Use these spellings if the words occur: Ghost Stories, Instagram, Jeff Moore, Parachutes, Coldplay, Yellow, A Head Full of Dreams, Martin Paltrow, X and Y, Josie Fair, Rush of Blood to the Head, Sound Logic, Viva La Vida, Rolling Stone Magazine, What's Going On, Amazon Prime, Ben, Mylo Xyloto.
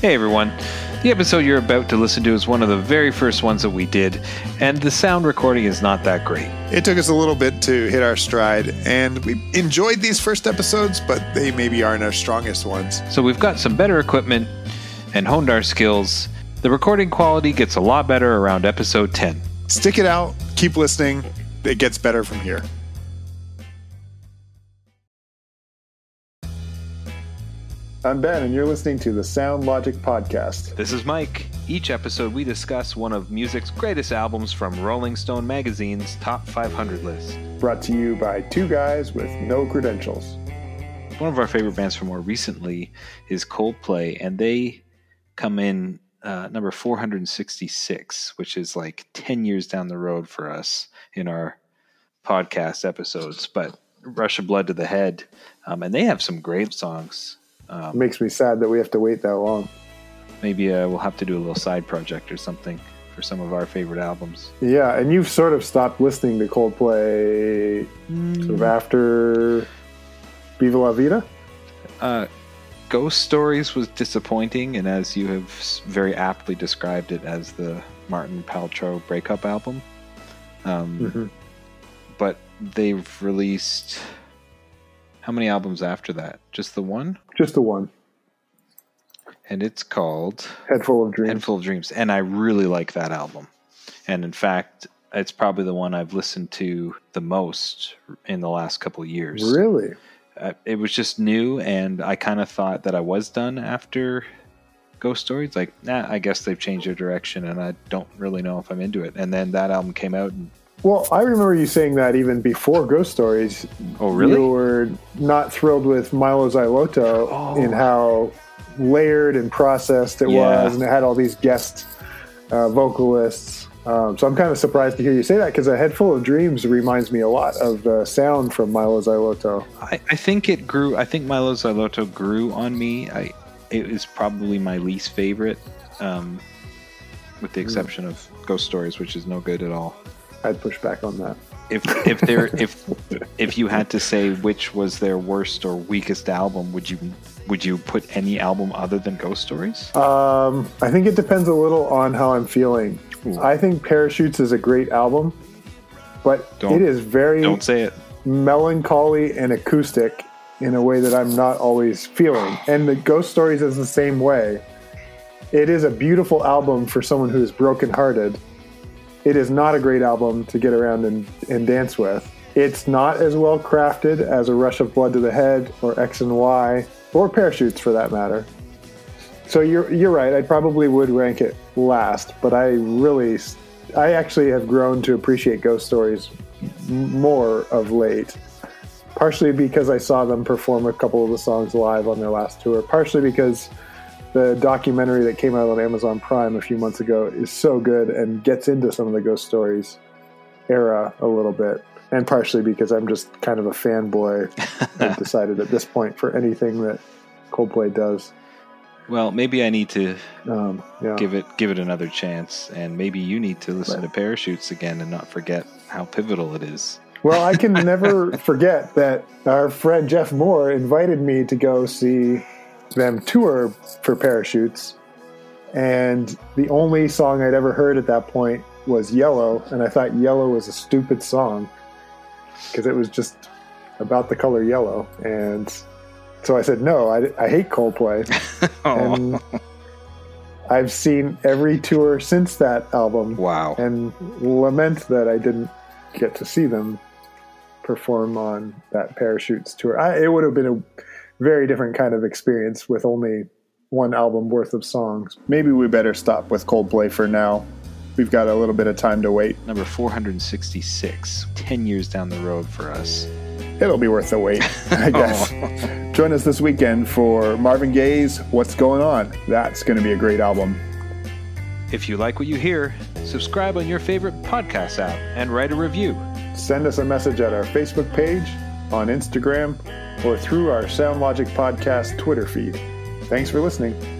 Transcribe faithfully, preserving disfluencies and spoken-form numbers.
Hey everyone, the episode you're about to listen to is one of the very first ones that we did, and the sound recording is not that great. It took us a little bit to hit our stride, and we enjoyed these first episodes, but they maybe aren't our strongest ones. So we've got some better equipment and honed our skills. The recording quality gets a lot better around episode ten. Stick it out, keep listening, it gets better from here. I'm Ben, and you're listening to the Sound Logic Podcast. This is Mike. Each episode, we discuss one of music's greatest albums from Rolling Stone Magazine's Top five hundred list. Brought to you by two guys with no credentials. One of our favorite bands from more recently is Coldplay, and they come in uh, number four hundred sixty-six, which is like ten years down the road for us in our podcast episodes. But Rush of Blood to the Head, um, and they have some great songs. Um, makes me sad that we have to wait that long. Maybe uh, we'll have to do a little side project or something for some of our favorite albums. Yeah, and you've sort of stopped listening to Coldplay mm. sort of after Viva La Vida? Uh, Ghost Stories was disappointing, and as you have very aptly described it as the Martin Paltrow breakup album. Um, mm-hmm. But they've released... How many albums after that? Just the one? Just the one. And it's called... Head Full of Dreams. Head Full of Dreams. And I really like that album. And in fact, it's probably the one I've listened to the most in the last couple of years. Really? Uh, it was just new, and I kind of thought that I was done after Ghost Stories. Like, nah, I guess they've changed their direction, and I don't really know if I'm into it. And then that album came out, and well, I remember you saying that even before Ghost Stories. Oh, really? You were not thrilled with Mylo Xyloto oh. in how layered and processed it yeah. was, and it had all these guest uh, vocalists. Um, so I'm kind of surprised to hear you say that, because A Head Full of Dreams reminds me a lot of the sound from Mylo Xyloto. I, I think it grew. I think Mylo Xyloto grew on me. I, it is probably my least favorite, um, with the exception mm. of Ghost Stories, which is no good at all. I'd push back on that. If if there if if you had to say which was their worst or weakest album, would you would you put any album other than Ghost Stories? Um, I think it depends a little on how I'm feeling. Ooh. I think Parachutes is a great album, but don't, it is very don't say it. melancholy and acoustic in a way that I'm not always feeling. And the Ghost Stories is the same way. It is a beautiful album for someone who is brokenhearted. It is not a great album to get around and, and dance with. It's not as well crafted as a Rush of Blood to the Head or X and Y or Parachutes for that matter. So you're you're right. I probably would rank it last, but I really, I actually have grown to appreciate Ghost Stories more of late. Partially because I saw them perform a couple of the songs live on their last tour. Partially because the documentary that came out on Amazon Prime a few months ago is so good and gets into some of the Ghost Stories era a little bit. And partially because I'm just kind of a fanboy. I've decided at this point for anything that Coldplay does. Well, maybe I need to um, yeah. give it give it another chance. And maybe you need to listen right. to Parachutes again and not forget how pivotal it is. Well, I can never forget that our friend Jeff Moore invited me to go see them tour for Parachutes, and the only song I'd ever heard at that point was Yellow, and I thought Yellow was a stupid song because it was just about the color yellow, and so I said no, I, I hate Coldplay. And I've seen every tour since that album wow. and lament that I didn't get to see them perform on that Parachutes tour. I, it would have been a very different kind of experience with only one album worth of songs. Maybe we better stop with Coldplay for now. We've got a little bit of time to wait. Number four hundred sixty-six, ten years down the road for us. it'll be worth the wait, I guess. Oh. Join us this weekend for Marvin Gaye's What's Going On. That's going to be a great album. If you like what you hear, subscribe on your favorite podcast app and write a review. Send us a message at our Facebook page, on Instagram, or through our SoundLogic Podcast Twitter feed. Thanks for listening.